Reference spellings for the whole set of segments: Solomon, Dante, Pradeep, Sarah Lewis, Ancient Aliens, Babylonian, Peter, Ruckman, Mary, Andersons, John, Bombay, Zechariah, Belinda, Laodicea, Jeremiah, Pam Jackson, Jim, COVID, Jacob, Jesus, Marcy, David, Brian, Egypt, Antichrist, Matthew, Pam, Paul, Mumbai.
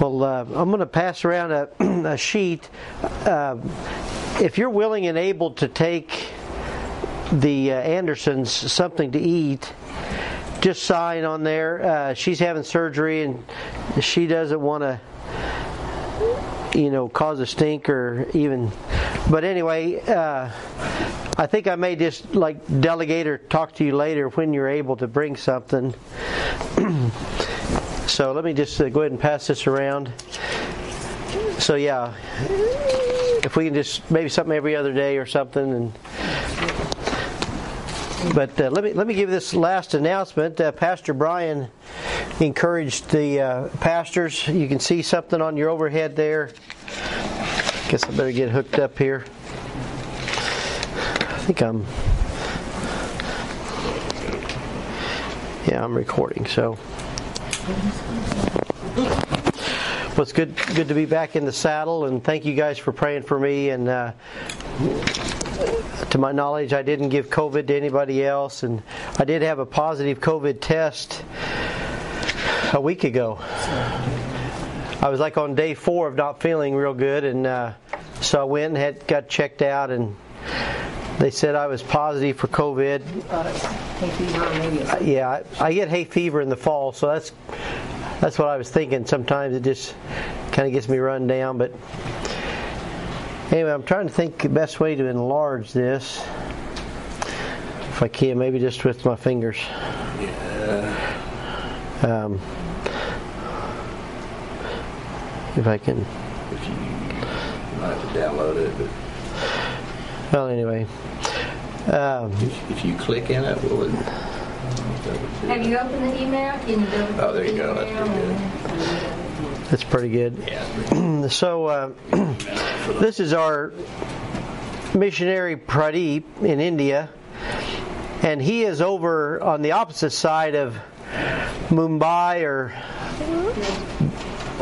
Well, I'm going to pass around a sheet. If you're willing and able to take the Andersons something to eat, just sign on there. She's having surgery and she doesn't want to cause a stink or even. But anyway, I think I may just delegate or talk to you later when you're able to bring something. So let me just go ahead and pass this around. So yeah, if we can just maybe something every other day or something. But let me give this last announcement. Pastor Brian encouraged the pastors. You can see something on your overhead there. Guess I better get hooked up here. I think I'm recording. So, well, it's good to be back in the saddle, and thank you guys for praying for me. And to my knowledge, I didn't give COVID to anybody else, and I did have a positive COVID test a week ago. I was on day 4 of not feeling real good, and so I went and got checked out, and they said I was positive for COVID. Hay fever or maybe? Yeah, I get hay fever in the fall, so that's what I was thinking. Sometimes it just kind of gets me run down, but anyway, I'm trying to think the best way to enlarge this. If I can, maybe just with my fingers. Yeah. If I can. If you might have to download it. But well, anyway. If you click in it, will it? Have you opened the email? Can you go? Oh, there you go. That's pretty good. That's pretty good. Yeah. So this is our missionary Pradeep in India, and he is over on the opposite side of Mumbai, or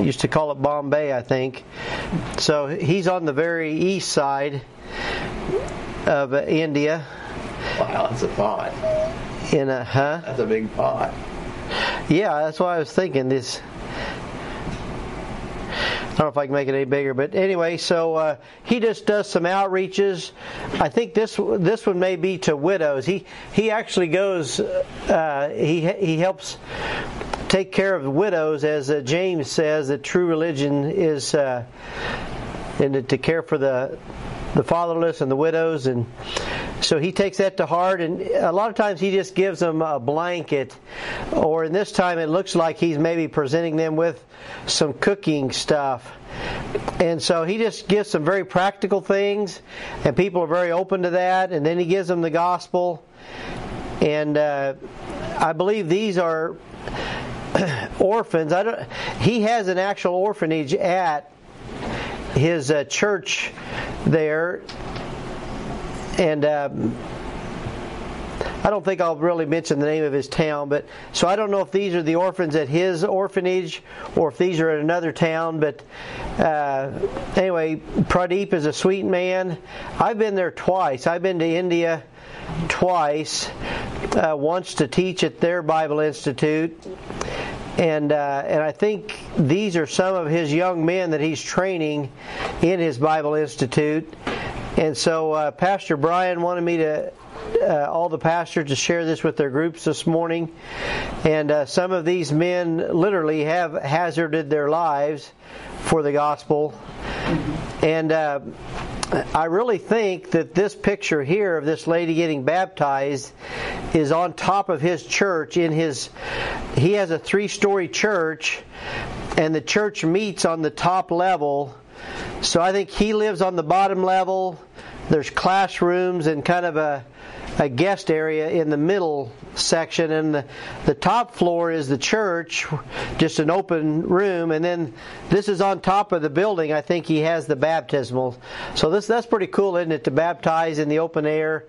used to call it Bombay, I think. So he's on the very east side of India. Wow, that's a pot. That's a big pot. Yeah, that's what I was thinking. This. I don't know if I can make it any bigger, but anyway, so he just does some outreaches. I think this one may be to widows. He actually goes. He helps take care of widows, as James says that true religion is to care for the fatherless and the widows, and so he takes that to heart, and a lot of times he just gives them a blanket, or in this time it looks like he's maybe presenting them with some cooking stuff. And so he just gives some very practical things, and people are very open to that, and then he gives them the gospel. And I believe these are orphans. He has an actual orphanage at his church there, and I don't think I'll really mention the name of his town, but so I don't know if these are the orphans at his orphanage or if these are at another town, but anyway, Pradeep is a sweet man. I've been there twice. I've been to India twice, once to teach at their Bible Institute, and I think these are some of his young men that he's training in his Bible Institute. And so Pastor Brian wanted me to all the pastors to share this with their groups this morning. And some of these men literally have hazarded their lives for the gospel. And I really think that this picture here of this lady getting baptized is on top of his church. He has a 3-story church, and the church meets on the top level. So I think he lives on the bottom level. There's classrooms and kind of a guest area in the middle section, and the top floor is the church, just an open room, and then this is on top of the building. I think he has the baptismal. So that's pretty cool, isn't it, to baptize in the open air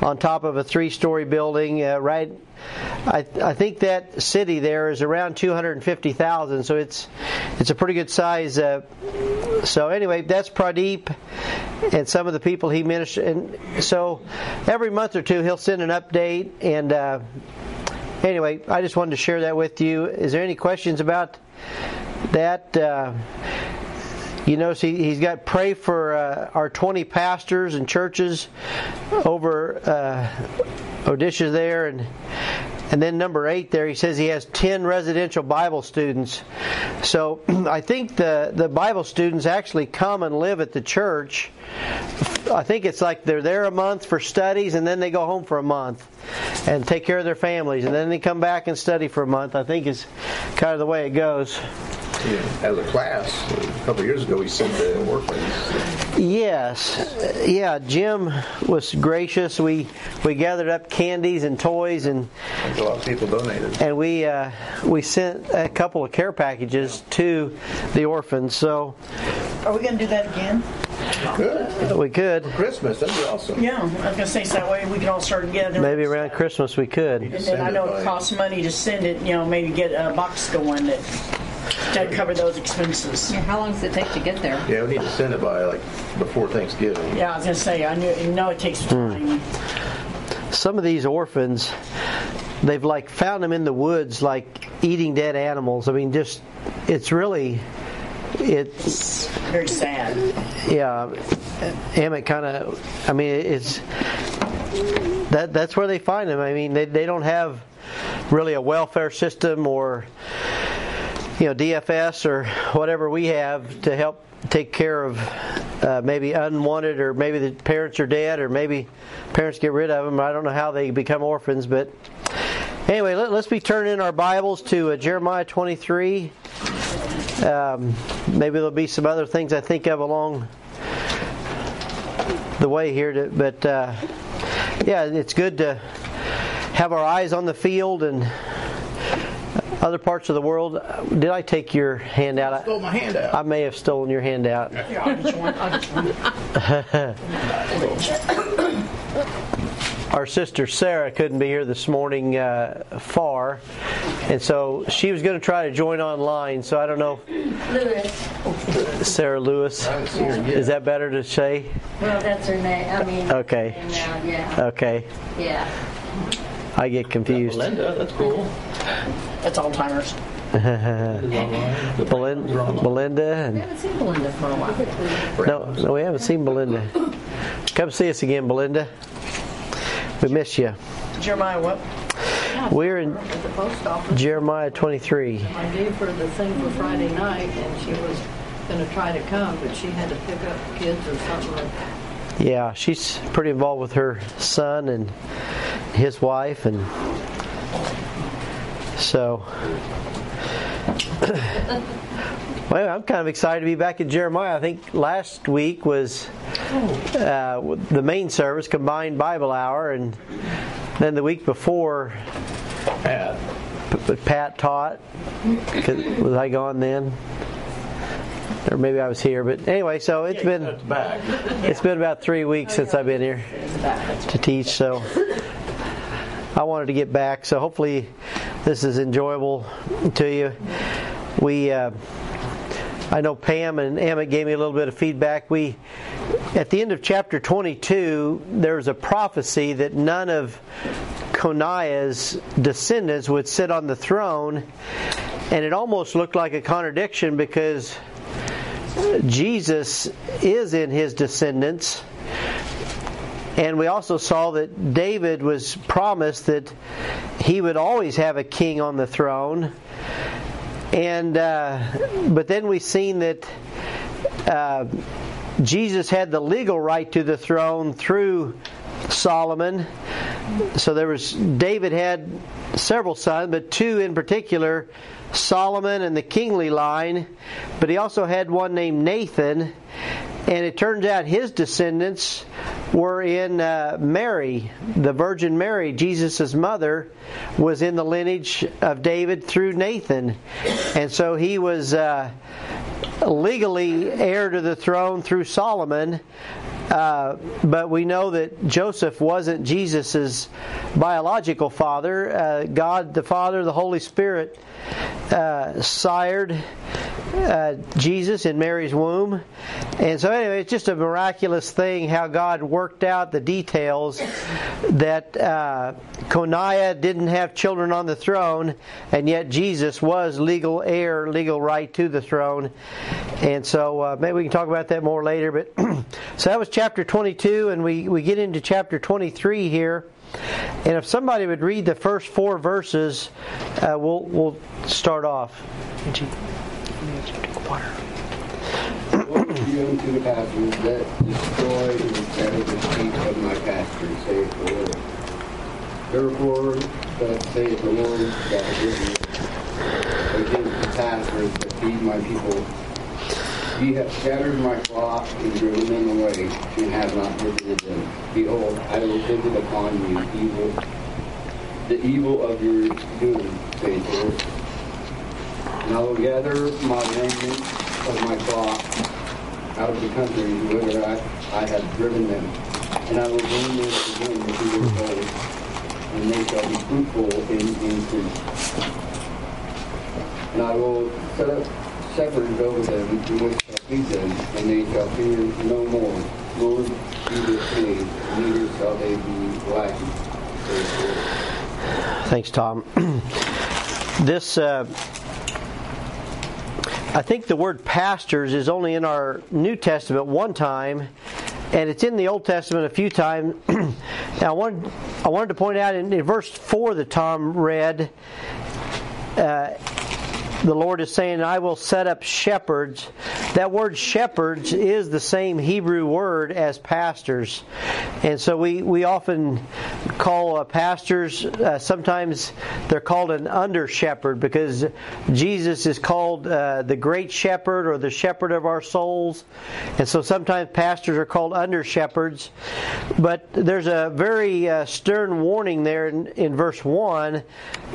on top of a 3-story building, right? I think that city there is around 250,000, so it's a pretty good size. So anyway, that's Pradeep and some of the people he ministered. And so every month or two he'll send an update. And anyway, I just wanted to share that with you. Is there any questions about that you know, he's got pray for our 20 pastors and churches over Odisha there, and then number 8 there, he says he has 10 residential Bible students. So I think the Bible students actually come and live at the church. I think it's like they're there a month for studies, and then they go home for a month and take care of their families, and then they come back and study for a month. I think is kind of the way it goes. As a class, a couple of years ago, we sent the orphans. Yes, yeah. Jim was gracious. We gathered up candies and toys, and a lot of people donated. And we sent a couple of care packages to the orphans. So, are we going to do that again? We could. For Christmas, that'd be awesome. Yeah, I was going to say, so that way we can all start together. Maybe around Christmas we could. And then I know it costs money to send it. You know, maybe get a box going that cover those expenses. Yeah, how long does it take to get there? Yeah, we need to send it by before Thanksgiving. Yeah, I was going to say, I know it takes time. Some of these orphans, they've found them in the woods, eating dead animals. I mean, just it's very sad. Yeah, Emmett it's that's where they find them. I mean, they don't have really a welfare system or DFS or whatever we have to help take care of maybe unwanted, or maybe the parents are dead, or maybe parents get rid of them. I don't know how they become orphans, but anyway, let's be turning in our Bibles to Jeremiah 23. Maybe there'll be some other things I think of along the way here, but it's good to have our eyes on the field and other parts of the world. Did I take your handout? I stole my handout. I may have stolen your handout. Yeah, I'll get you one. Our sister Sarah couldn't be here this morning far, and so she was going to try to join online, so I don't know. Lewis. Sarah Lewis. Is that better to say? Well, that's her name. Okay. Now, yeah. Okay. Yeah. I get confused. Belinda, that's cool. That's Alzheimer's. Belinda. We haven't seen Belinda for a while. No, we haven't seen Belinda. Come see us again, Belinda. We miss you. Jeremiah what? We're in Jeremiah 23. I gave her the thing for Friday night, and she was going to try to come, but she had to pick up kids or something like that. Yeah, she's pretty involved with her son and his wife, and so well, I'm kind of excited to be back at Jeremiah. I think last week was the main service, combined Bible hour, and then the week before Pat taught. Was I gone then? Or maybe I was here, but anyway, so it's been about 3 weeks since I've been here to teach, so I wanted to get back, so hopefully this is enjoyable to you. I know Pam and Emmett gave me a little bit of feedback. At the end of chapter 22, there's a prophecy that none of Coniah's descendants would sit on the throne, and it almost looked like a contradiction because Jesus is in his descendants, and we also saw that David was promised that he would always have a king on the throne, and but then we've seen that Jesus had the legal right to the throne through Solomon. So David had several sons, but 2 in particular, Solomon and the kingly line, but he also had one named Nathan, and it turns out his descendants were in Mary, the Virgin Mary, Jesus' mother, was in the lineage of David through Nathan, and so he was legally heir to the throne through Solomon. But we know that Joseph wasn't Jesus' biological father. God the Father, the Holy Spirit sired Jesus in Mary's womb. And so anyway, it's just a miraculous thing how God worked out the details that Coniah didn't have children on the throne, and yet Jesus was legal heir, legal right to the throne. And so maybe we can talk about that more later. But so that was chapter 22, and we get into chapter 23 here. And if somebody would read the first four verses, we'll start off. What did you do to the pastors that destroyed instead of the sheep of my pasture, saith the Lord? Therefore, thus saith the Lord that hath written against the pastors that feed my people. Ye have scattered my flock and driven them away, and have not visited them. Behold, I will visit upon you the evil of your doing, saith the Lord. And I will gather my remnant of my flock out of the country whither I have driven them, and I will bring them again to their fold, and they shall be fruitful and increase. And I will set up shepherds over them, which shall feed them, and they shall fear no more, nor be dismayed, neither shall they be lacking. Thanks, Tom. This. I think the word pastors is only in our New Testament one time, and it's in the Old Testament a few times. Now, I wanted to point out in verse 4 that Tom read, the Lord is saying, I will set up shepherds. That word shepherds is the same Hebrew word as pastors. And so we often call pastors, sometimes they're called an under-shepherd, because Jesus is called the great shepherd or the shepherd of our souls. And so sometimes pastors are called under-shepherds. But there's a very stern warning there in verse 1,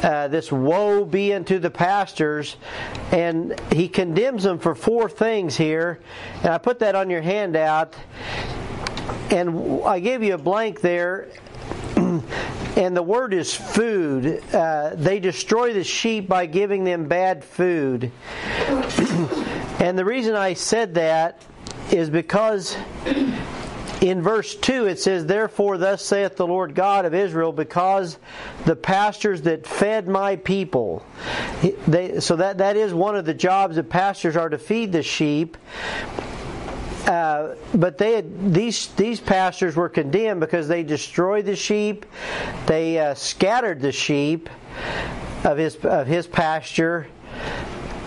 this woe be unto the pastors, and he condemns them for four things here. And I put that on your handout. And I gave you a blank there, and the word is food. They destroy the sheep by giving them bad food. And the reason I said that is because in verse 2 it says, Therefore thus saith the Lord God of Israel, because the pastors that fed my people. So that is one of the jobs of pastors, are to feed the sheep. But these pastors were condemned because they destroyed the sheep, they scattered the sheep of his pasture,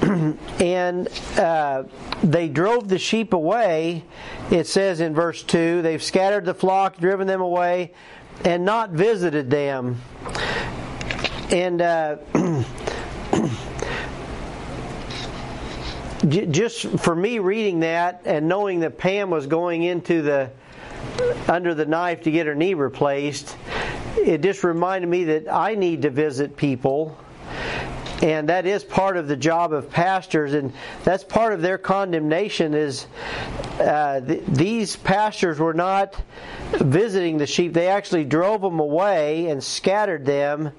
and they drove the sheep away. It says in verse 2, they've scattered the flock, driven them away, and not visited them. And just for me reading that and knowing that Pam was going into under the knife to get her knee replaced, it just reminded me that I need to visit people. And that is part of the job of pastors, and that's part of their condemnation is these pastors were not visiting the sheep. They actually drove them away and scattered them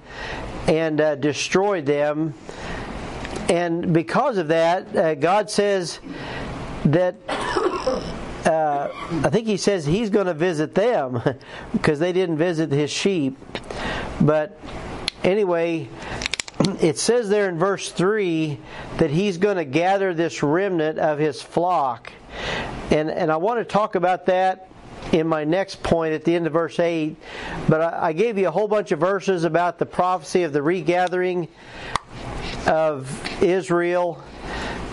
and destroyed them. And because of that, God says that, I think he says he's going to visit them because they didn't visit his sheep. But anyway, it says there in verse 3 that he's going to gather this remnant of his flock. And I want to talk about that in my next point at the end of verse 8. But I gave you a whole bunch of verses about the prophecy of the regathering of Israel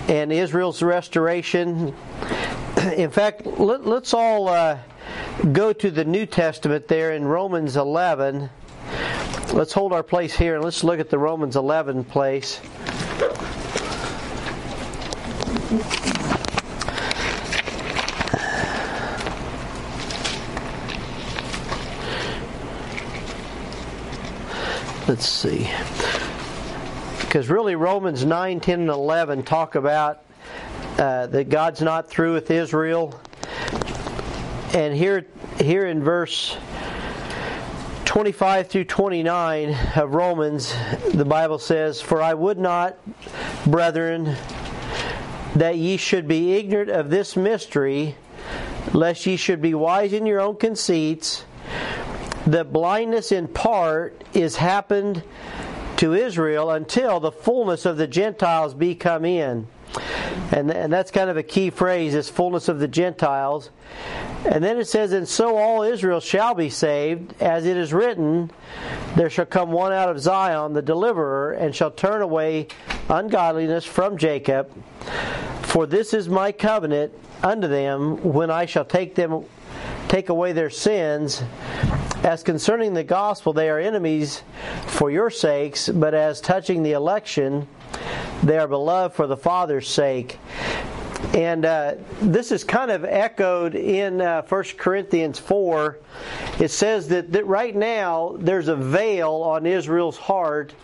and Israel's restoration. In fact, let's all go to the New Testament there in Romans 11. Let's hold our place here and let's look at the Romans 11 place. Let's see. Because really Romans 9, 10, and 11 talk about that God's not through with Israel. And here in verse 25 through 29 of Romans, the Bible says, For I would not, brethren, that ye should be ignorant of this mystery, lest ye should be wise in your own conceits, that blindness in part is happened to Israel until the fullness of the Gentiles be come in. And that's kind of a key phrase, is fullness of the Gentiles. And then it says, and so all Israel shall be saved, as it is written, there shall come one out of Zion, the deliverer, and shall turn away ungodliness from Jacob. For this is my covenant unto them, when I shall take away their sins. As concerning the gospel, they are enemies for your sakes, but as touching the election, they are beloved for the Father's sake. And this is kind of echoed in 1 Corinthians 4. It says that right now there's a veil on Israel's heart,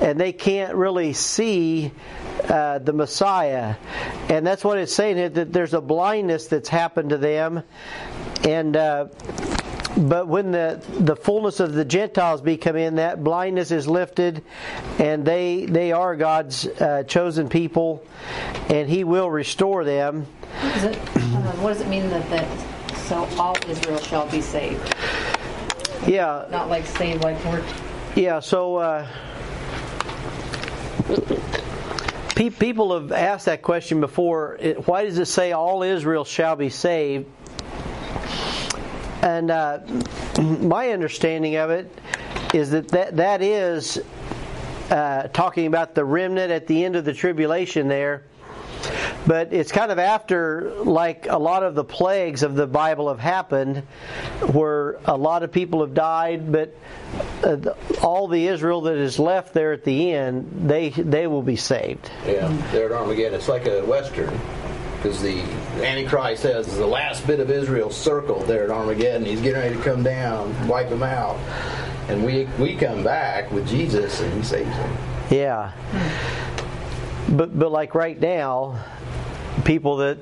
and they can't really see the Messiah. And that's what it's saying here, that there's a blindness that's happened to them. And but when the fullness of the Gentiles be come in, that blindness is lifted, and they are God's chosen people, and He will restore them. What does it mean that so all Israel shall be saved? Yeah. Not like saved, like we're... Yeah, so... people have asked that question before. Why does it say all Israel shall be saved? And my understanding of it is that is talking about the remnant at the end of the tribulation there. But it's kind of after, like, a lot of the plagues of the Bible have happened, where a lot of people have died, but all the Israel that is left there at the end, they will be saved. Yeah, there at Armageddon. It's like a Western. Because the Antichrist says the last bit of Israel circled there at Armageddon. He's getting ready to come down, wipe them out. And we come back with Jesus and He saves them. Yeah. But like right now, people that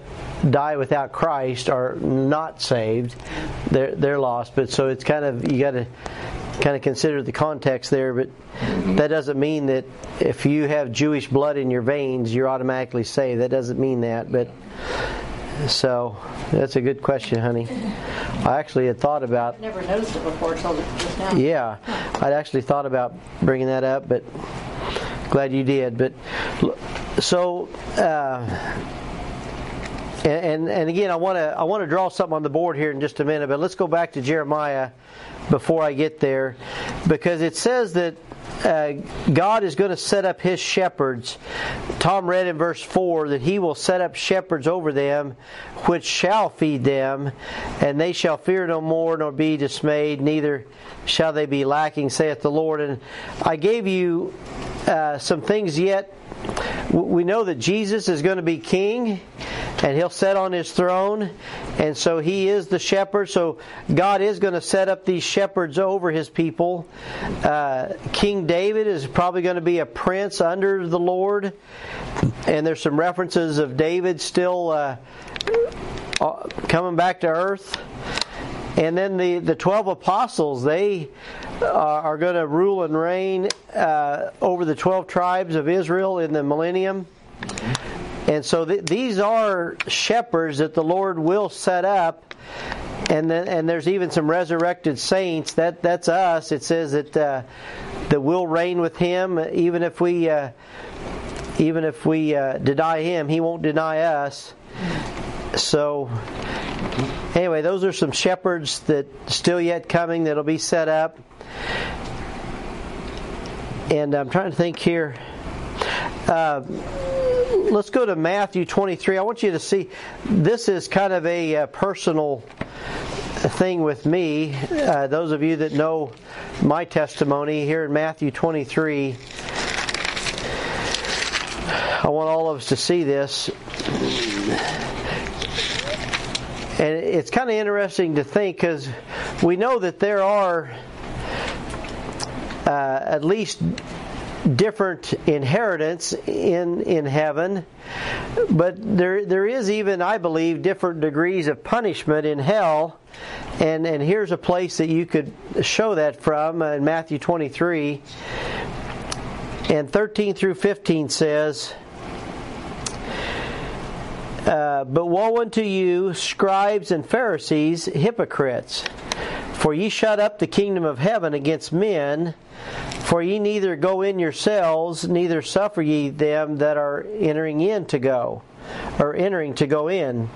die without Christ are not saved. They're lost. But so it's kind of, you got to kind of consider the context there, but that doesn't mean that if you have Jewish blood in your veins, you're automatically saved. That doesn't mean that, but so that's a good question, honey. I actually had thought about... I've never noticed it before until just now. Yeah, I'd actually thought about bringing that up, but glad you did. But so... And again, I want to draw something on the board here in just a minute, but let's go back to Jeremiah before I get there, because it says that God is going to set up His shepherds. Tom read in verse 4 that He will set up shepherds over them, which shall feed them, and they shall fear no more, nor be dismayed, neither shall they be lacking, saith the Lord. And I gave you some things yet. We know that Jesus is going to be king, and He'll sit on His throne, and so He is the shepherd. So God is going to set up these shepherds over His people. King David is probably going to be a prince under the Lord, and there's some references of David still coming back to earth. And then the 12 apostles, they are going to rule and reign over the 12 tribes of Israel in the millennium. And so these are shepherds that the Lord will set up. And there's even some resurrected saints. That's us. It says that we'll reign with Him. Even if we deny Him, He won't deny us. So... anyway, those are some shepherds that still yet coming that'll be set up. And I'm trying to think here. Let's go to Matthew 23. I want you to see, this is kind of a personal thing with me. Those of you that know my testimony, here in Matthew 23, I want all of us to see this. And it's kind of interesting to think, because we know that there are at least different inheritance in heaven, but there is even, I believe, different degrees of punishment in hell. And here's a place that you could show that from in Matthew 23. And 13 through 15 says... But woe unto you, scribes and Pharisees, hypocrites! For ye shut up the kingdom of heaven against men, for ye neither go in yourselves, neither suffer ye them that are entering in to go, or entering to go in.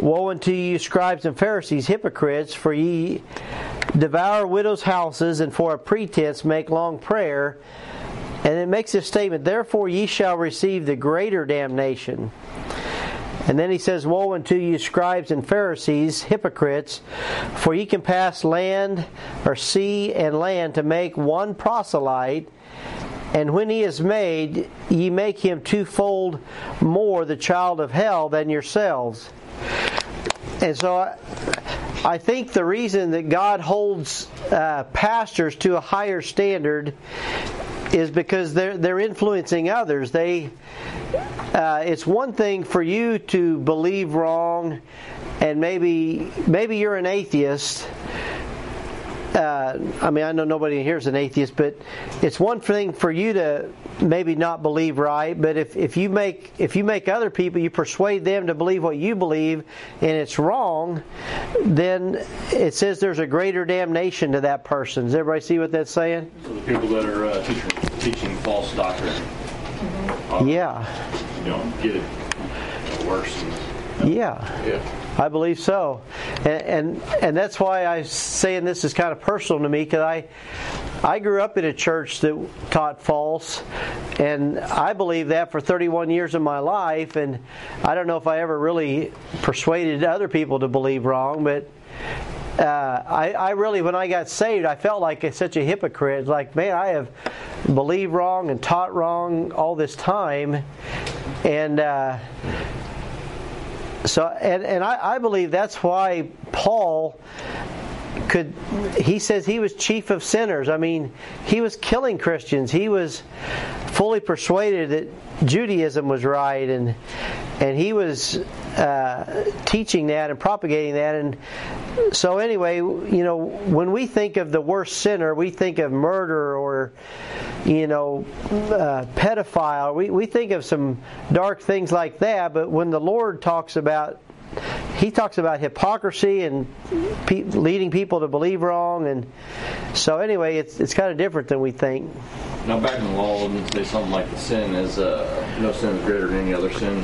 Woe unto you, scribes and Pharisees, hypocrites! For ye devour widows' houses, and for a pretense make long prayer. And it makes this statement, therefore ye shall receive the greater damnation. And then he says, woe unto you, scribes and Pharisees, hypocrites! For ye can pass land, or sea and land, to make one proselyte, and when he is made, ye make him twofold more the child of hell than yourselves. And so I think the reason that God holds pastors to a higher standard is because they're influencing others. It's one thing for you to believe wrong, and maybe you're an atheist. I know nobody here is an atheist, but it's one thing for you to maybe not believe right. But if you make other people, you persuade them to believe what you believe, and it's wrong, then it says there's a greater damnation to that person. Does everybody see what that's saying? So the people that are teaching false doctrine, get it worse. Yeah. I believe so, and that's why I'm saying this is kind of personal to me, because I grew up in a church that taught false, and I believed that for 31 years of my life, and I don't know if I ever really persuaded other people to believe wrong, but I really, when I got saved, I felt like such a hypocrite. Like, man, I have believed wrong and taught wrong all this time, and So I believe that's why Paul says he was chief of sinners. I mean, he was killing Christians. He was fully persuaded that Judaism was right, and he was teaching that and propagating that. And so anyway, when we think of the worst sinner, we think of murder or pedophile. We think of some dark things like that. But when the Lord talks about hypocrisy and leading people to believe wrong, and so anyway, it's kind of different than we think. Now, back in the law, wouldn't say something like the sin is no sin is greater than any other sin.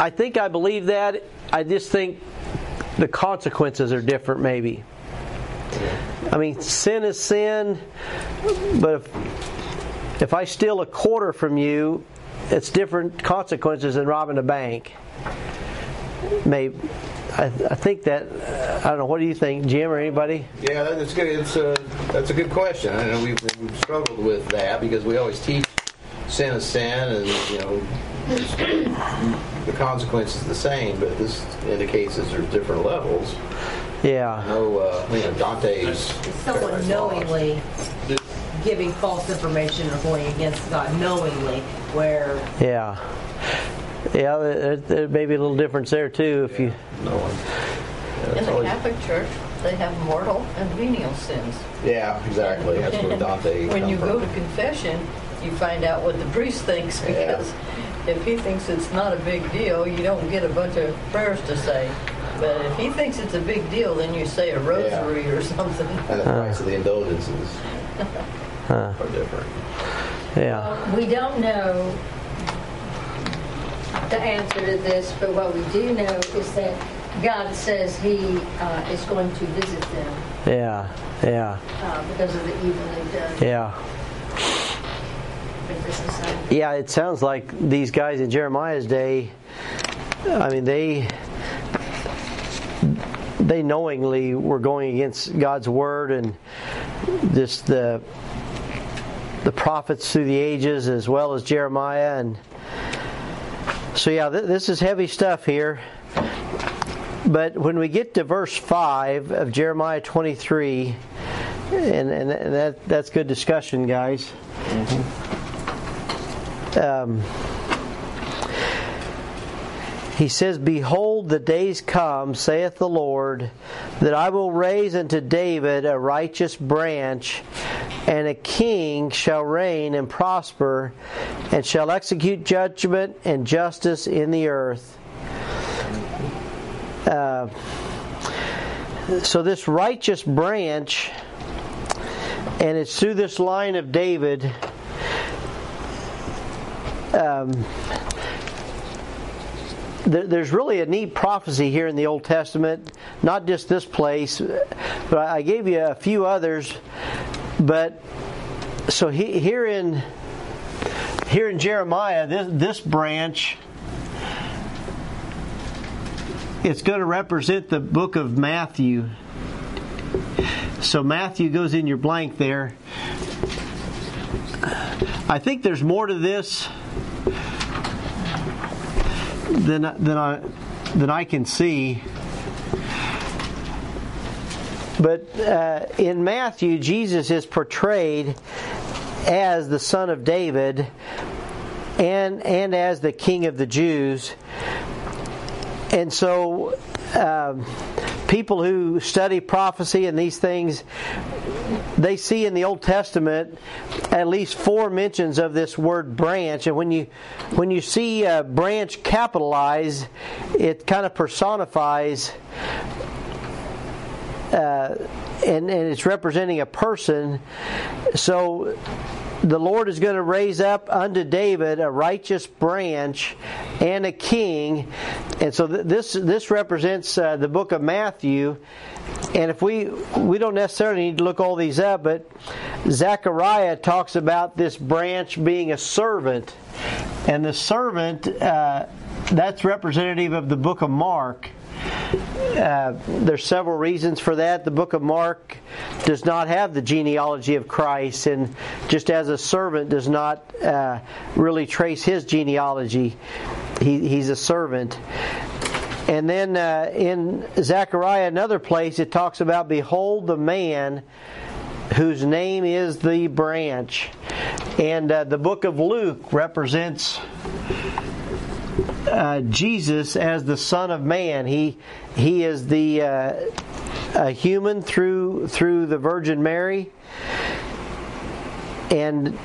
I think I believe that. I just think the consequences are different, maybe. I mean, sin is sin, but if I steal a quarter from you, it's different consequences than robbing a bank. Maybe I think that I don't know. What do you think, Jim, or anybody? Yeah, that's good. That's a good question. I know we've struggled with that because we always teach sin is sin, and the consequence is the same. But this indicates that there's different levels. Yeah. Dante's. Someone knowingly giving false information or going against God knowingly, where. Yeah. Yeah, there may be a little difference there too. If you. No one. In the Catholic Church, they have mortal and venial sins. Yeah, exactly. That's where Dante. When you go to confession, you find out what the priest thinks, because if he thinks it's not a big deal, you don't get a bunch of prayers to say. But if he thinks it's a big deal, then you say a rosary or something. And the price of the indulgences are different. Yeah. We don't know the answer to this, but what we do know is that God says He is going to visit them. Yeah, yeah. Because of the evil they've done. Yeah. Yeah, it sounds like these guys in Jeremiah's day, I mean, they knowingly were going against God's word, and just the prophets through the ages as well as Jeremiah. And so this is heavy stuff here. But when we get to verse 5 of Jeremiah 23, and that's good discussion, guys. He says, behold, the days come, saith the Lord, that I will raise unto David a righteous branch, and a king shall reign and prosper, and shall execute judgment and justice in the earth. So this righteous branch, and it's through this line of David, there's really a neat prophecy here in the Old Testament, not just this place, but I gave you a few others. But so here in Jeremiah, this branch, it's going to represent the book of Matthew. So Matthew goes in your blank there. I think there's more to this than I can see. But in Matthew, Jesus is portrayed as the son of David and as the king of the Jews. And so people who study prophecy and these things, they see in the Old Testament at least four mentions of this word branch. And when you see a branch capitalized, it kind of personifies and it's representing a person. So the Lord is going to raise up unto David a righteous branch and a king. And so this represents the book of Matthew. And if we don't necessarily need to look all these up, but Zechariah talks about this branch being a servant. And the servant, that's representative of the book of Mark. There's several reasons for that. The book of Mark does not have the genealogy of Christ, and just as a servant does not really trace his genealogy. He's a servant. And then in Zechariah, another place, it talks about, behold the man whose name is the branch. And the book of Luke represents Jesus as the Son of Man. He is the a human through the Virgin Mary, and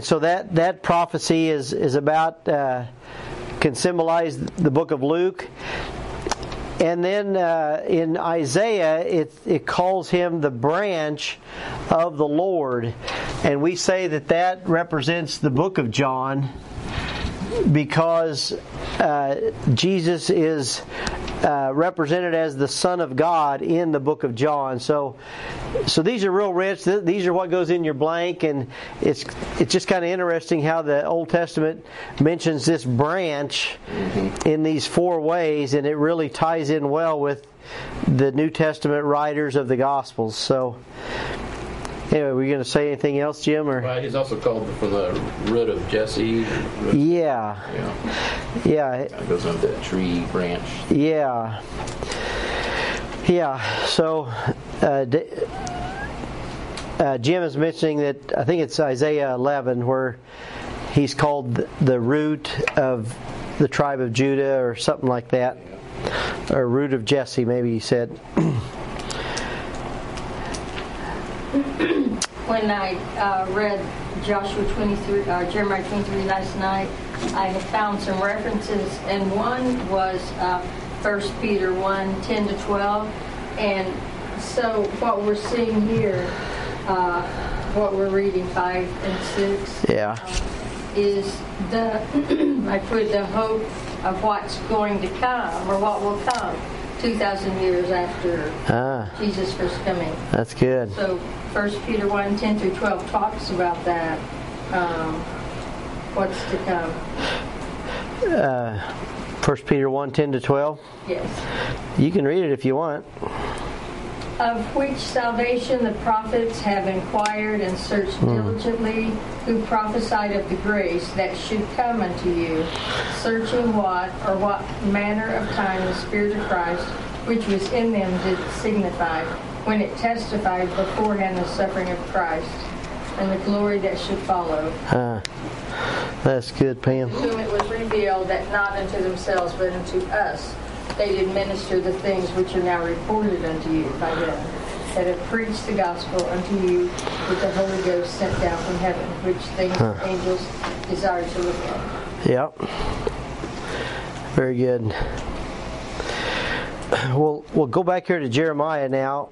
so that prophecy is about can symbolize the book of Luke. And then in Isaiah, it calls him the branch of the Lord, and we say that represents the book of John, because Jesus is represented as the Son of God in the book of John. So these are real rich. These are what goes in your blank, and it's just kind of interesting how the Old Testament mentions this branch in these four ways, and it really ties in well with the New Testament writers of the Gospels. So anyway, were you going to say anything else, Jim? Or? Well, he's also called for the root of Jesse. Yeah. It goes on that tree branch. Yeah. So Jim is mentioning that, I think it's Isaiah 11, where he's called the root of the tribe of Judah or something like that. Yeah. Or root of Jesse, maybe he said. When I read Jeremiah 23 last night, I had found some references, and one was 1 Peter 1, 10 to 12. And so what we're seeing here, what we're reading 5 and 6, is I put the hope of what's going to come, or what will come 2,000 years after Jesus' first coming. That's good. So 1 Peter 1, 10 through 12 talks about that, what's to come. 1 Peter 1, 10 to 12? Yes. You can read it if you want. Of which salvation the prophets have inquired and searched diligently, who prophesied of the grace that should come unto you, searching what manner of time the Spirit of Christ, which was in them, did signify, when it testified beforehand the suffering of Christ, and the glory that should follow. That's good, Pam. To whom it was revealed that not unto themselves, but unto us, they did minister the things which are now reported unto you by them. that have preached the gospel unto you with the Holy Ghost sent down from heaven, which things angels desire to look at. Yep. Very good. We'll go back here to Jeremiah now.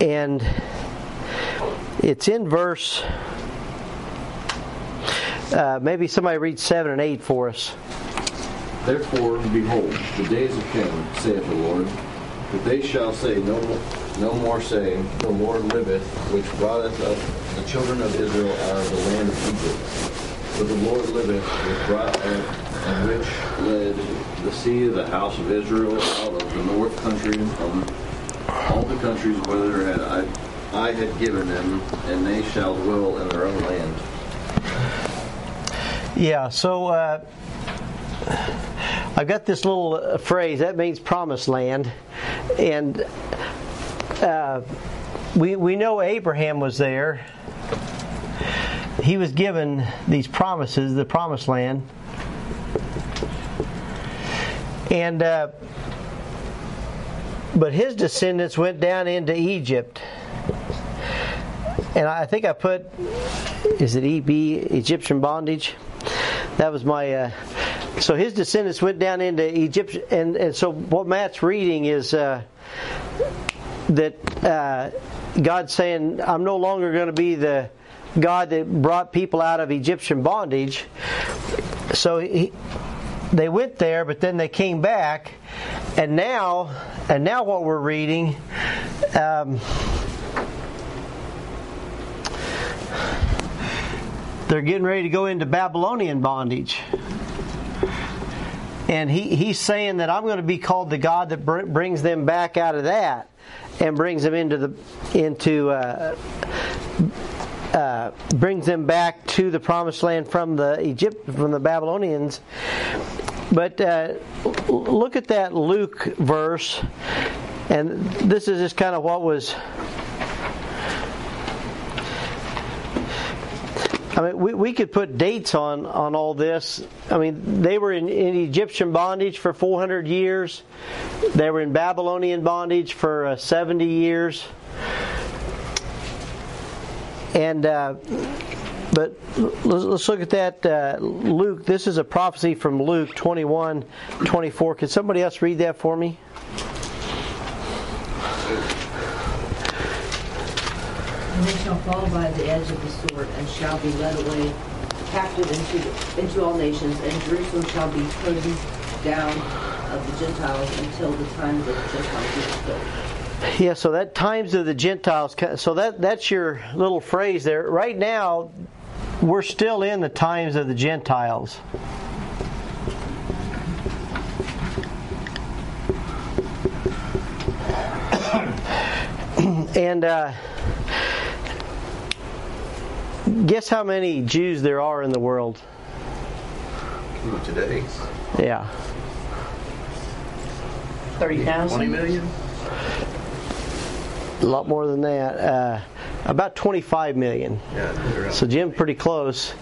And it's in verse... maybe somebody read 7 and 8 for us. Therefore, behold, the days are coming, saith the Lord, that they shall say no more saying, the Lord liveth, which broughteth up the children of Israel out of the land of Egypt. But the Lord liveth, which brought up, and which led the sea of the house of Israel out of the north country, from all the countries whither I had given them, and they shall dwell in their own land. Yeah, so I've got this little phrase that means promised land, and we know Abraham was there. He was given these promises, the promised land, and but his descendants went down into Egypt. And I think I put, is it EB, Egyptian bondage? That was my, so his descendants went down into Egypt, and so what Matt's reading is that God's saying, I'm no longer going to be the God that brought people out of Egyptian bondage. So they went there, but then they came back, and now what we're reading... they're getting ready to go into Babylonian bondage. And he's saying that I'm going to be called the God that brings them back out of that and brings them brings them back to the promised land from the Babylonians. But look at that Luke verse, and this is just kind of what was. I mean, we could put dates on all this. I mean, they were in Egyptian bondage for 400 years. They were in Babylonian bondage for 70 years. And but let's look at that Luke. This is a prophecy from Luke 21:24. Could somebody else read that for me? And they shall fall by the edge of the sword, and shall be led away captive into all nations, and Jerusalem shall be trodden down of the Gentiles until the times of the Gentiles is fulfilled. Yeah, so that times of the Gentiles, so that's your little phrase there. Right now, we're still in the times of the Gentiles. And... guess how many Jews there are in the world? Today? Yeah. 30,000? 20 million? A lot more than that. About 25 million. Yeah, so Jim, pretty close.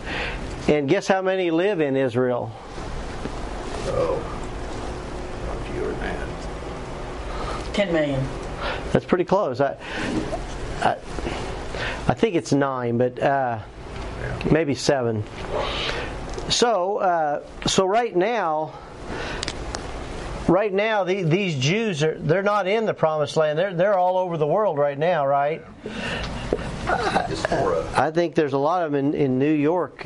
And guess how many live in Israel? Oh, fewer than that. 10 million. That's pretty close. I think it's 9, but maybe 7. So right now, these Jews they're not in the Promised Land. They're all over the world right now, right? I think there's a lot of them in New York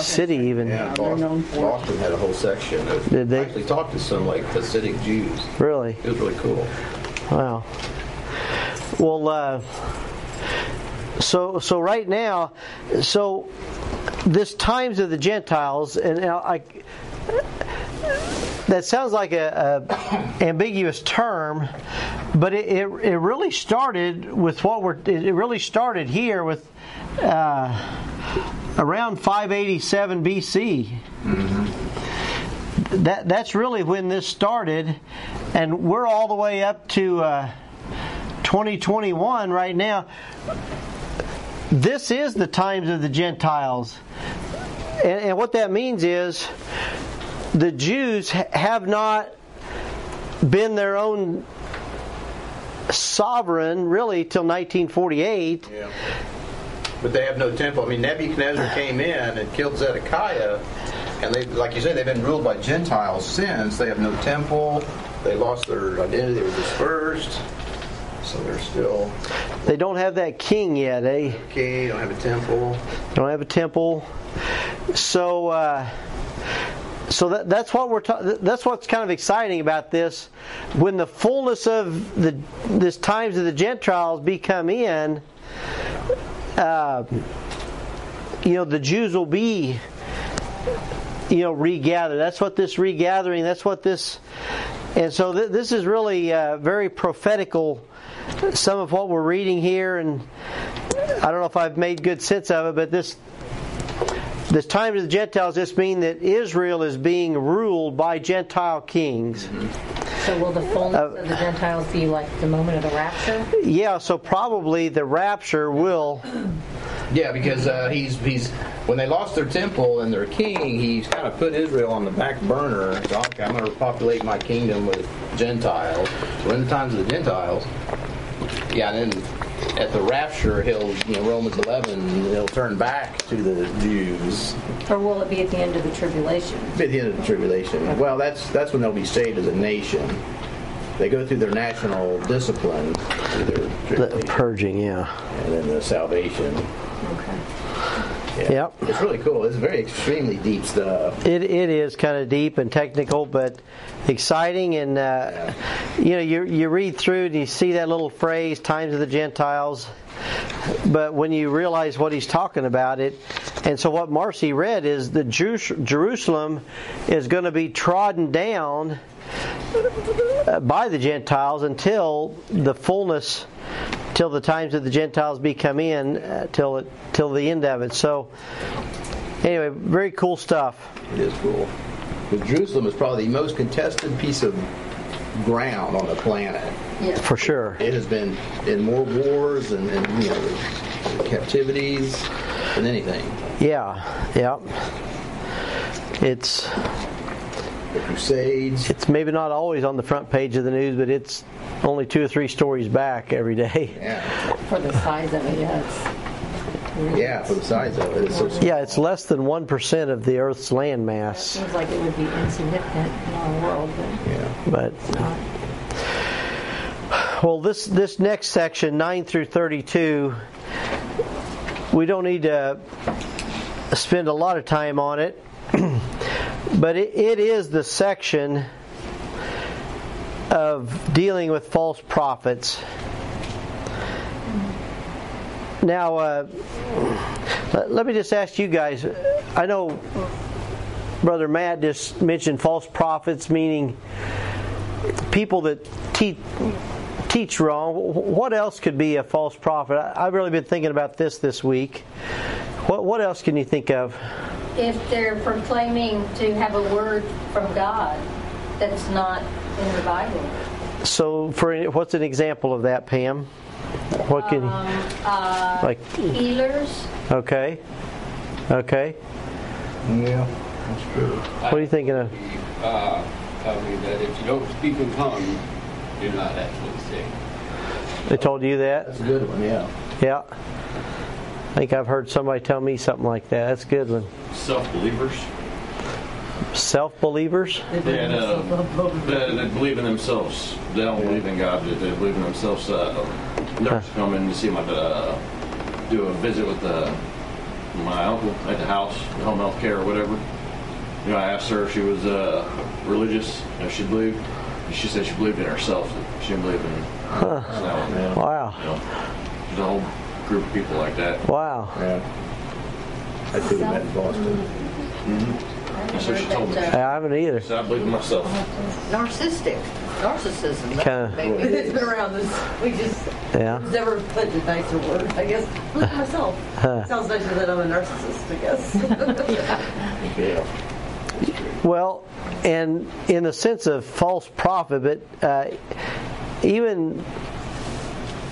City, even. Yeah, Boston had a whole section. Did they? I actually talked to some like Hasidic Jews. Really? It was really cool. Wow. Well. So right now, so this times of the Gentiles, and that sounds like a ambiguous term, but it really started with here with around 587 BC. Mm-hmm. That's really when this started, and we're all the way up to 2021 right now. This is the times of the Gentiles. And what that means is the Jews have not been their own sovereign really till 1948. Yeah. But they have no temple. I mean, Nebuchadnezzar came in and killed Zedekiah, and they, like you say, they've been ruled by Gentiles since. They have no temple. They lost their identity. They were dispersed. So they're still... They don't have that king yet, eh? Okay, don't have a temple. Don't have a temple. So... So that's what we're that's what's kind of exciting about this. When the fullness of this times of the Gentiles come in, the Jews will be regathered. That's what this regathering. That's what this. And so this is really very prophetical. Some of what we're reading here, and I don't know if I've made good sense of it, but this. This time of the Gentiles just mean that Israel is being ruled by Gentile kings. So will the fullness of the Gentiles be like the moment of the rapture? Yeah, so probably the rapture will... Yeah, because he's when they lost their temple and their king, he's kind of put Israel on the back burner. So I'm going to repopulate my kingdom with Gentiles. We're in the times of the Gentiles. Yeah, and then... At the rapture, he'll, Romans 11, he'll turn back to the Jews. Or will it be at the end of the tribulation? At the end of the tribulation. Okay. Well, that's when they'll be saved as a nation. They go through their national discipline, the purging, yeah, and then the salvation. Okay. Yeah. Yep. It's really cool. It's very extremely deep stuff. It is kind of deep and technical, but exciting. And you read through and you see that little phrase, "times of the Gentiles," but when you realize what he's talking about, it. And so what Marcy read is that Jerusalem is going to be trodden down by the Gentiles until the fullness. Till the times that the Gentiles come in, till the end of it. So, anyway, very cool stuff. It is cool. But Jerusalem is probably the most contested piece of ground on the planet. Yeah. For sure. It has been in more wars and captivities than anything. Yeah. It's... The Crusades. It's maybe not always on the front page of the news, but it's only 2 or 3 stories back every day. Yeah. For the size of it, yes. Really for the size of it. It's so small. Yeah, it's less than 1% of the Earth's land mass. It seems like it would be insignificant in our world, but it's not. Well, this next section, 9 through 32, we don't need to spend a lot of time on it. But it is the section of dealing with false prophets. Now, let me just ask you guys. I know Brother Matt just mentioned false prophets, meaning people that teach wrong. What else could be a false prophet? I've really been thinking about this week. What else can you think of? If they're proclaiming to have a word from God that's not in the Bible. So, what's an example of that, Pam? What can like healers? Okay. Yeah, that's true. What are you thinking of? Probably that if you don't speak in tongues, you're not actually sick. They told you that? That's a good one. Yeah. I think I've heard somebody tell me something like that. That's a good one. Self-believers. Self-believers? They believe in themselves. They don't believe in God. They believe in themselves. Nurse come in to see my do a visit with my uncle at the house, home health care or whatever. I asked her if she was religious, if she believed. And she said she believed in herself. She didn't believe in herself. Wow. The whole group of people like that. Wow. Yeah. I could have met in Boston. Mm-hmm. That's what she told me. I haven't either. So I believe in myself. Narcissism. Kind of. It's been around this. We just never put a nicer word. I guess. I believe in myself. Sounds nicer than I'm a narcissist, I guess. Yeah. Well, and in the sense of false prophet, but even.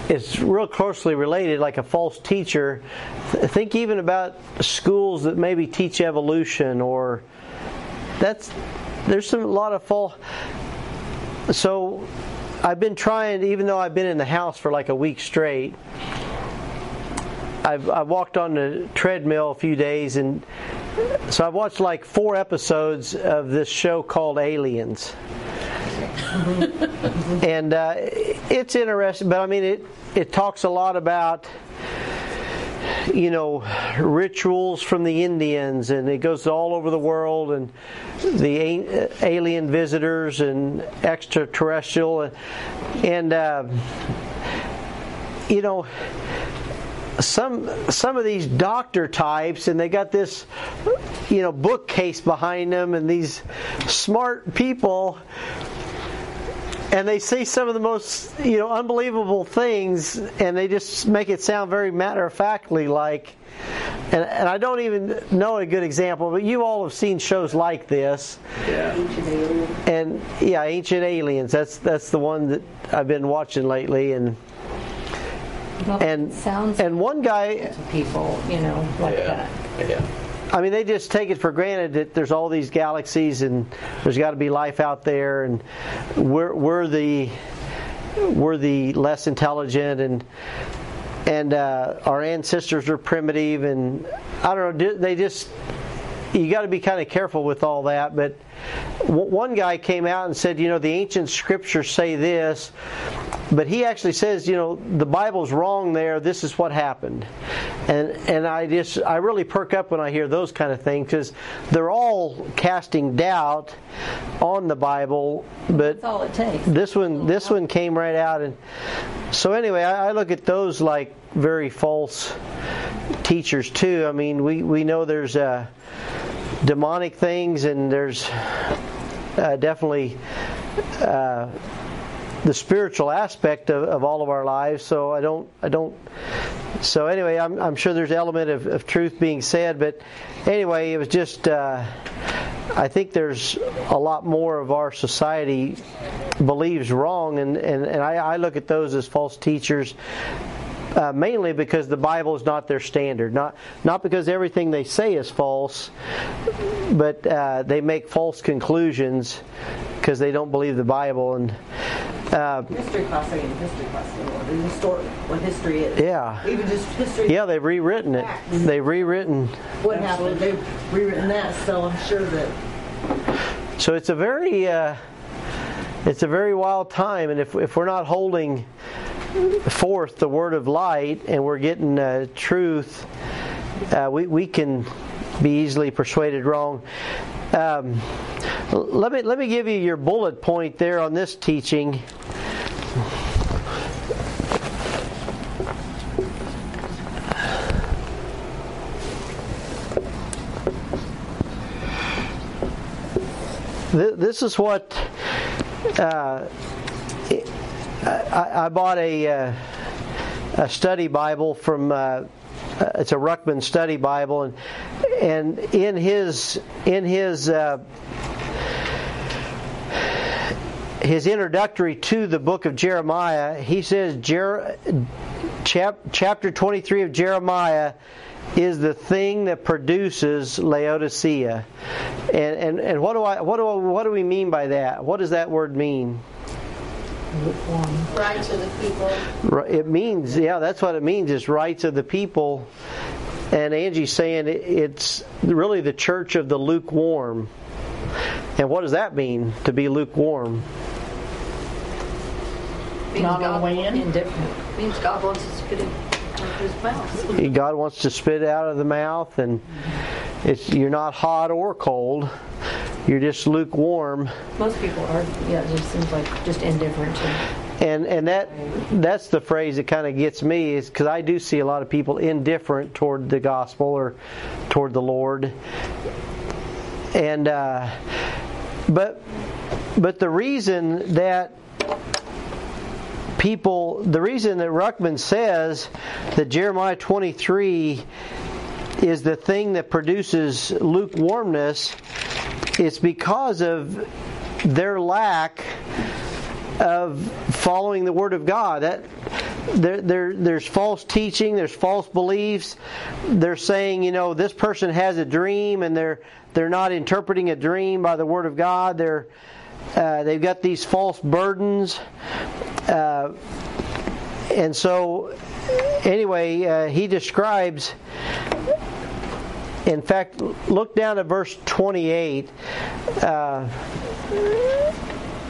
It's real closely related, like a false teacher. Think even about schools that maybe teach evolution, or there's a lot of false. So I've been trying, even though I've been in the house for like a week straight, I walked on the treadmill a few days, and so I watched like 4 episodes of this show called Aliens. And it's interesting, but I mean, it talks a lot about, you know, rituals from the Indians, and it goes all over the world, and the alien visitors and extraterrestrial, and you know, some of these doctor types, and they got this, you know, bookcase behind them, and these smart people, and they say some of the most, you know, unbelievable things, and they just make it sound very matter-of-factly like. And I don't even know a good example, but you all have seen shows like this. Yeah. Ancient Aliens. And yeah, Ancient Aliens. That's the one that I've been watching lately, and. Well, and sounds and one guy to people, you know, like yeah, that. Yeah. I mean, they just take it for granted that there's all these galaxies and there's got to be life out there, and we're the less intelligent, and our ancestors are primitive, and I don't know. They just, you got to be kind of careful with all that. But one guy came out and said, you know, the ancient scriptures say this, but he actually says, you know, the Bible's wrong there. This is what happened. And I really perk up when I hear those kind of things, because they're all casting doubt on the Bible. But that's all it takes. This one came right out, and so anyway, I look at those like very false teachers too. I mean, we know there's demonic things, and there's definitely the spiritual aspect of all of our lives. So I don't. So anyway, I'm sure there's an element of truth being said, but anyway, it was just. I think there's a lot more of our society believes wrong, and I look at those as false teachers. Mainly because the Bible is not their standard, not because everything they say is false, but they make false conclusions because they don't believe the Bible. And history class ain't history class anymore. They distort what history is. Yeah. Even just history. Yeah, they've rewritten it. Facts. They've rewritten what happened. They've rewritten that. So I'm sure that. So it's a very wild time, and if we're not holding forth the word of light, and we're getting truth, we can be easily persuaded wrong. Let me give you your bullet point there on this teaching. This is what I bought a study Bible from. It's a Ruckman study Bible, and in his introductory to the book of Jeremiah, he says chapter 23 of Jeremiah is the thing that produces Laodicea, and what do we mean by that? What does that word mean? Rights of the people. It means, yeah, that's what it means, is rights of the people. And Angie's saying it's really the church of the lukewarm. And what does that mean, to be lukewarm? Not on the way in. Indifferent. It means God wants to spit it out of his mouth. God wants to spit out of the mouth, and you're not hot or cold. You're just lukewarm. Most people are. Yeah, it just seems like just indifferent. And that's the phrase that kind of gets me, is because I do see a lot of people indifferent toward the gospel or toward the Lord. And but the reason that Ruckman says that Jeremiah 23 is the thing that produces lukewarmness, it's because of their lack of following the Word of God. That there's false teaching, there's false beliefs. They're saying, you know, this person has a dream, and they're not interpreting a dream by the Word of God. They're They've got these false burdens. And so, anyway, he describes... In fact, look down at verse 28.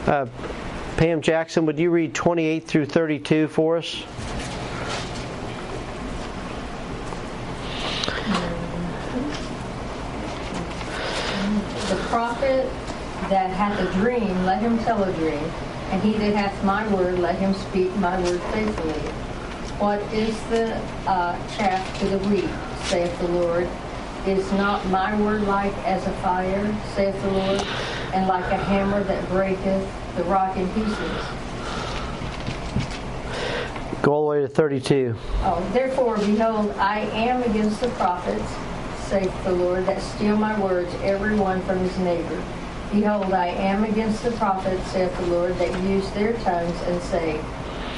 Pam Jackson, would you read 28 through 32 for us? The prophet that hath a dream, let him tell a dream, and he that hath my word, let him speak my word faithfully. What is the chaff to the wheat, saith the Lord? Is not my word like as a fire, saith the Lord, and like a hammer that breaketh the rock in pieces? Go all the way to 32. Oh, therefore, behold, I am against the prophets, saith the Lord, that steal my words, every one from his neighbor. Behold, I am against the prophets, saith the Lord, that use their tongues and say,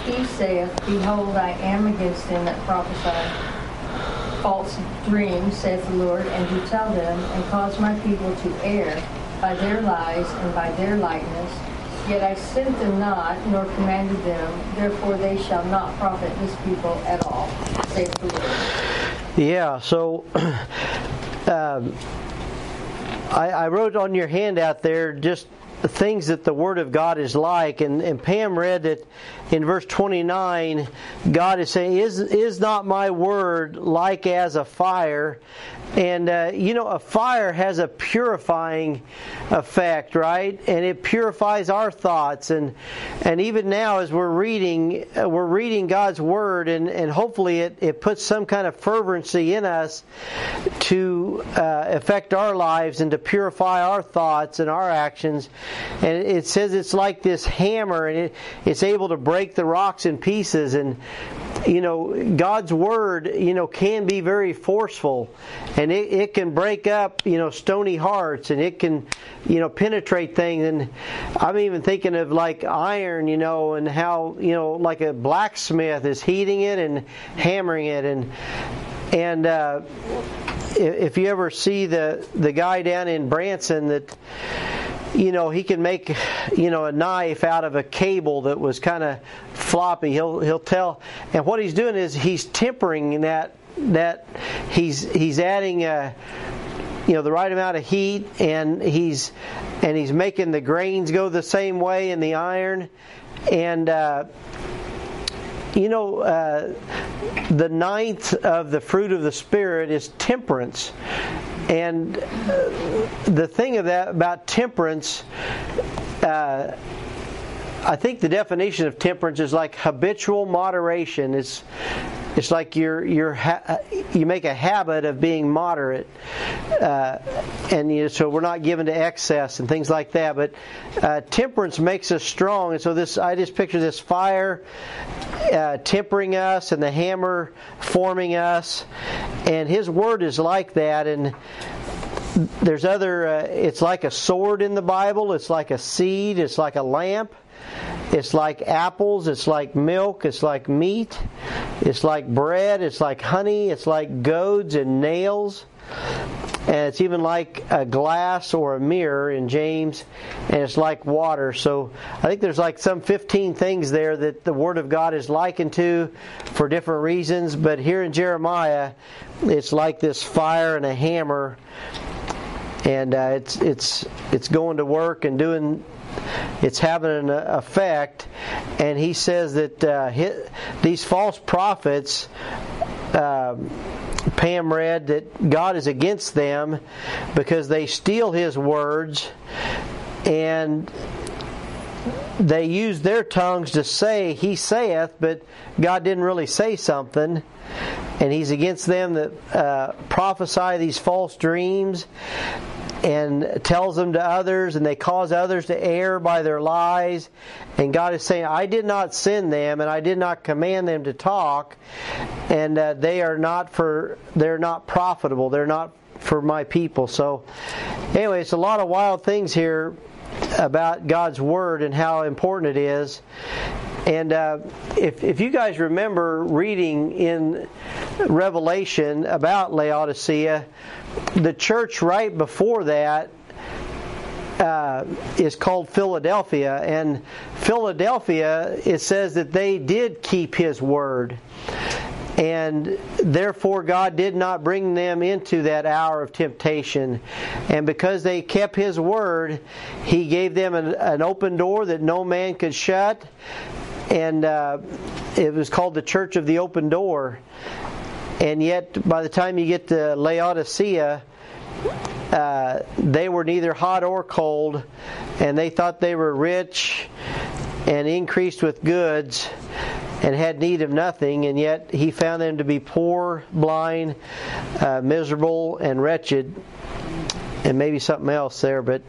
He saith, behold, I am against them that prophesy false dreams, saith the Lord, and do tell them, and cause my people to err by their lies and by their likeness. Yet I sent them not, nor commanded them, therefore they shall not profit this people at all, saith the Lord. Yeah, so I wrote on your handout there just the things that the Word of God is like, and Pam read that in verse 29, God is saying, "Is not my word like as a fire?" And a fire has a purifying effect, right? And it purifies our thoughts, and even now as we're reading God's Word, and hopefully it puts some kind of fervency in us to affect our lives and to purify our thoughts and our actions. And it says it's like this hammer, and it's able to break the rocks in pieces. And God's Word, can be very forceful, and it can break up, stony hearts, and it can, penetrate things. And I'm even thinking of like iron, and how, like a blacksmith is heating it and hammering it, and if you ever see the guy down in Branson that. He can make, a knife out of a cable that was kind of floppy. He'll tell, and what he's doing is he's tempering that he's adding the right amount of heat, and he's making the grains go the same way in the iron, and. The ninth of the fruit of the Spirit is temperance. And the thing about temperance, I think the definition of temperance is like habitual moderation. It's like you make a habit of being moderate, and so we're not given to excess and things like that. But temperance makes us strong, and so I just picture this fire tempering us, and the hammer forming us, and His Word is like that. And there's other. It's like a sword in the Bible. It's like a seed. It's like a lamp. It's like apples, it's like milk, it's like meat, it's like bread, it's like honey, it's like goads and nails, and it's even like a glass or a mirror in James, and it's like water. So I think there's like some 15 things there that the Word of God is likened to for different reasons, but here in Jeremiah, it's like this fire and a hammer, and it's going to work and doing. It's having an effect, and he says that these false prophets, Pam read that God is against them because they steal His words, and they use their tongues to say, He saith, but God didn't really say something. And He's against them that prophesy these false dreams, and tells them to others, and they cause others to err by their lies. And God is saying, I did not send them, and I did not command them to talk, and they're not profitable, they're not for my people. So anyway, it's a lot of wild things here about God's Word and how important it is. And if you guys remember reading in Revelation about Laodicea, the church right before that is called Philadelphia. And Philadelphia, it says that they did keep His word. And therefore God did not bring them into that hour of temptation. And because they kept His word, He gave them an open door that no man could shut. And it was called the Church of the Open Door. And yet, by the time you get to Laodicea, they were neither hot or cold, and they thought they were rich and increased with goods and had need of nothing, and yet He found them to be poor, blind, miserable, and wretched, and maybe something else there. But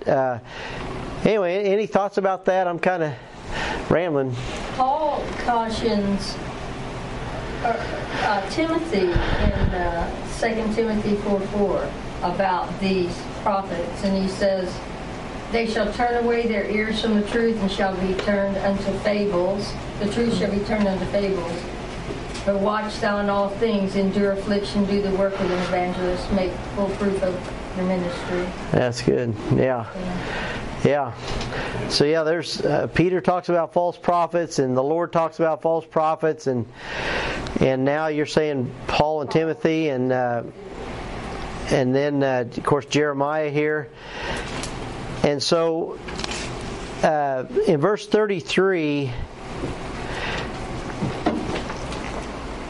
anyway, any thoughts about that? I'm kind of rambling. Paul cautions Timothy in 2 Timothy 4:4 about these prophets, and he says, "They shall turn away their ears from the truth and shall be turned unto fables. The truth shall be turned unto fables. But watch thou in all things, endure affliction, do the work of an evangelist, make full proof of the ministry." That's good. Yeah. Yeah. So yeah, there's Peter talks about false prophets, and the Lord talks about false prophets, and now you're saying Paul and Timothy, and then of course Jeremiah here. And so, in verse 33,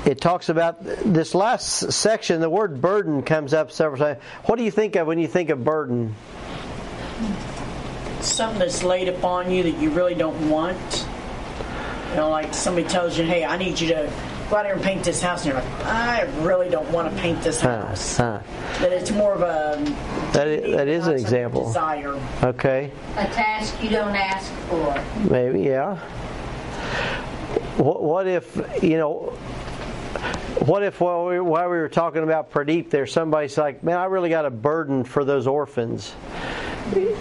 it talks about this last section. The word burden comes up several times. What do you think of when you think of burden? Something that's laid upon you that you really don't want. You know, like somebody tells you, "Hey, I need you to go out here and paint this house," and you're like, "I really don't want to paint this house." That it's more of a that is an example. Desire. Okay. A task you don't ask for. Maybe, yeah. What if, you know? What if while we were talking about Pradeep there, somebody's like, "Man, I really got a burden for those orphans."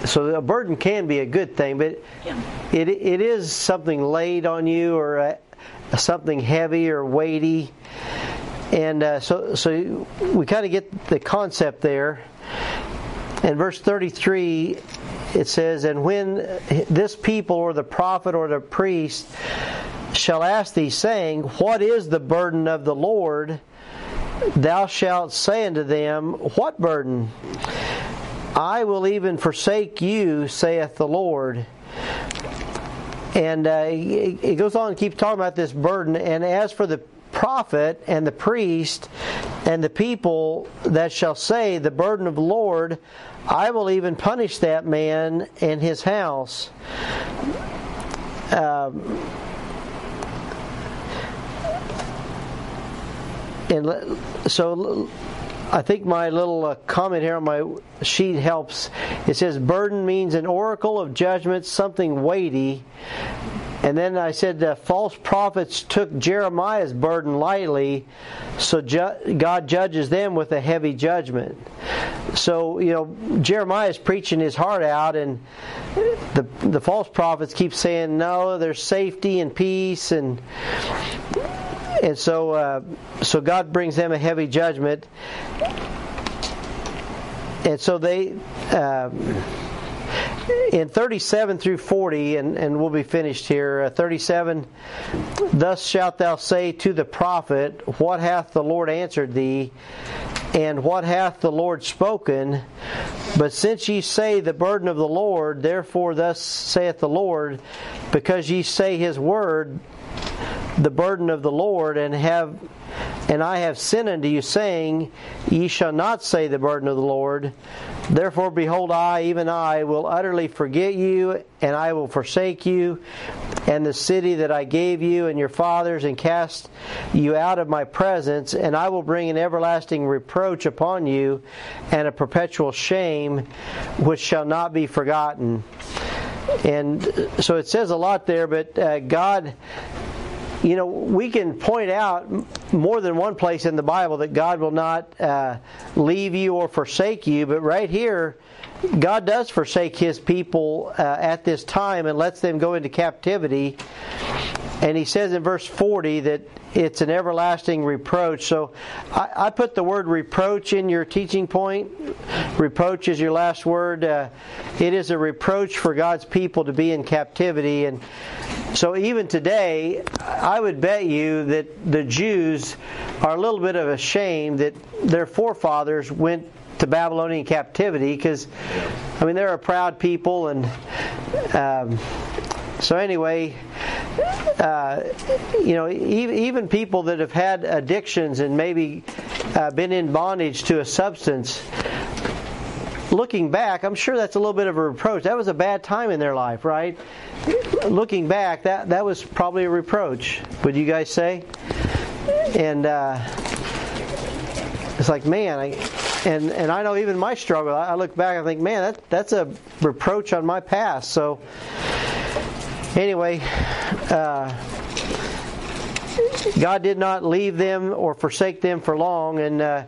So a burden can be a good thing, but yeah, it is something laid on you, or something heavy or weighty, and so we kind of get the concept there. In verse 33, it says, "And when this people, or the prophet, or the priest, shall ask thee, saying, What is the burden of the Lord? Thou shalt say unto them, What burden? I will even forsake you, saith the Lord." And it goes on and keeps talking about this burden. "And as for the prophet and the priest and the people that shall say, The burden of the Lord, I will even punish that man and his house." And so I think my little comment here on my sheet helps. It says burden means an oracle of judgment, something weighty. And then I said false prophets took Jeremiah's burden lightly, so God judges them with a heavy judgment. So, you know, Jeremiah's preaching his heart out, and the false prophets keep saying, no, there's safety and peace, and so God brings them a heavy judgment. And so they, in 37 through 40, and we'll be finished here, 37, "Thus shalt thou say to the prophet, What hath the Lord answered thee? And what hath the Lord spoken? But since ye say the burden of the Lord, therefore thus saith the Lord, because ye say His word, the burden of the Lord, and I have sinned unto you, saying, Ye shall not say the burden of the Lord. Therefore, behold, I, even I, will utterly forget you, and I will forsake you, and the city that I gave you and your fathers, and cast you out of my presence, and I will bring an everlasting reproach upon you, and a perpetual shame, which shall not be forgotten." And so it says a lot there, but God... You know, we can point out more than one place in the Bible that God will not leave you or forsake you, but right here, God does forsake His people at this time and lets them go into captivity. And he says in verse 40 that it's an everlasting reproach. So I put the word reproach in your teaching point. Reproach is your last word. It is a reproach for God's people to be in captivity. And so even today, I would bet you that the Jews are a little bit of ashamed that their forefathers went to Babylonian captivity, because, I mean, they're a proud people. And so anyway, even people that have had addictions and maybe been in bondage to a substance, looking back, I'm sure that's a little bit of a reproach. That was a bad time in their life, right? Looking back, that was probably a reproach, would you guys say? And it's like, man, and I know even my struggle, I look back and think, man, that's a reproach on my past. So anyway, God did not leave them or forsake them for long, and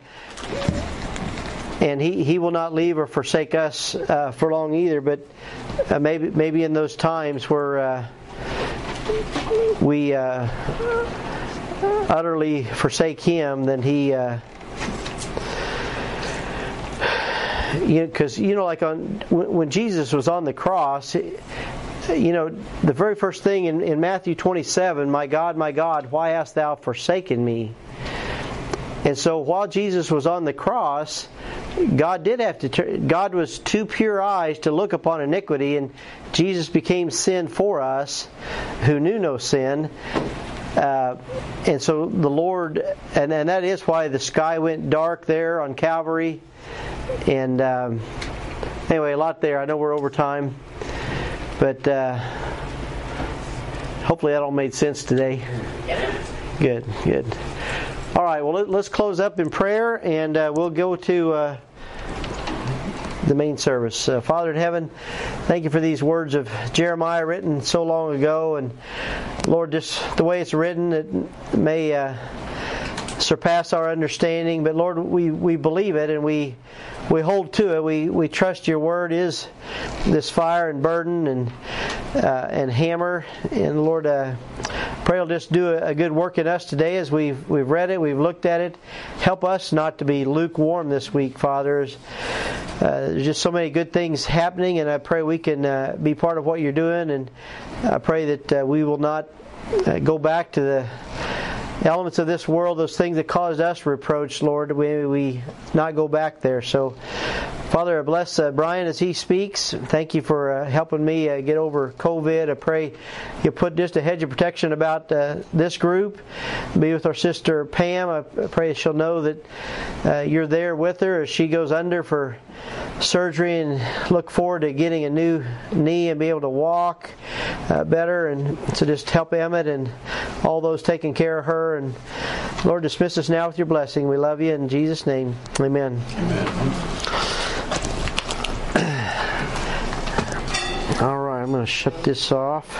He will not leave or forsake us for long either. But maybe in those times where we utterly forsake Him, then He, because like when Jesus was on the cross. The very first thing in Matthew 27, my God, why hast thou forsaken me? And so while Jesus was on the cross, God was too pure-eyed to look upon iniquity, and Jesus became sin for us who knew no sin. And so the Lord, and that is why the sky went dark there on Calvary. And anyway, a lot there. I know we're over time. But hopefully that all made sense today. Good. All right, well, let's close up in prayer, and we'll go to the main service. Father in heaven, thank you for these words of Jeremiah written so long ago. And Lord, just the way it's written, it may surpass our understanding. But Lord, we believe it, and we hold to it. We trust your word is this fire and burden and hammer. And Lord, pray you'll just do a good work in us today as we've read it, we've looked at it. Help us not to be lukewarm this week, Father. There's just so many good things happening, and I pray we can be part of what you're doing. And I pray that we will not go back to the elements of this world, those things that caused us reproach, Lord. We not go back there. So, Father, bless Brian as he speaks. Thank you for helping me get over COVID. I pray you put just a hedge of protection about this group. Be with our sister Pam. I pray she'll know that you're there with her as she goes under for surgery, and look forward to getting a new knee and be able to walk better. And so just help Emmett and all those taking care of her. And Lord, dismiss us now with your blessing. We love you in Jesus' name. Amen. All right, I'm going to shut this off.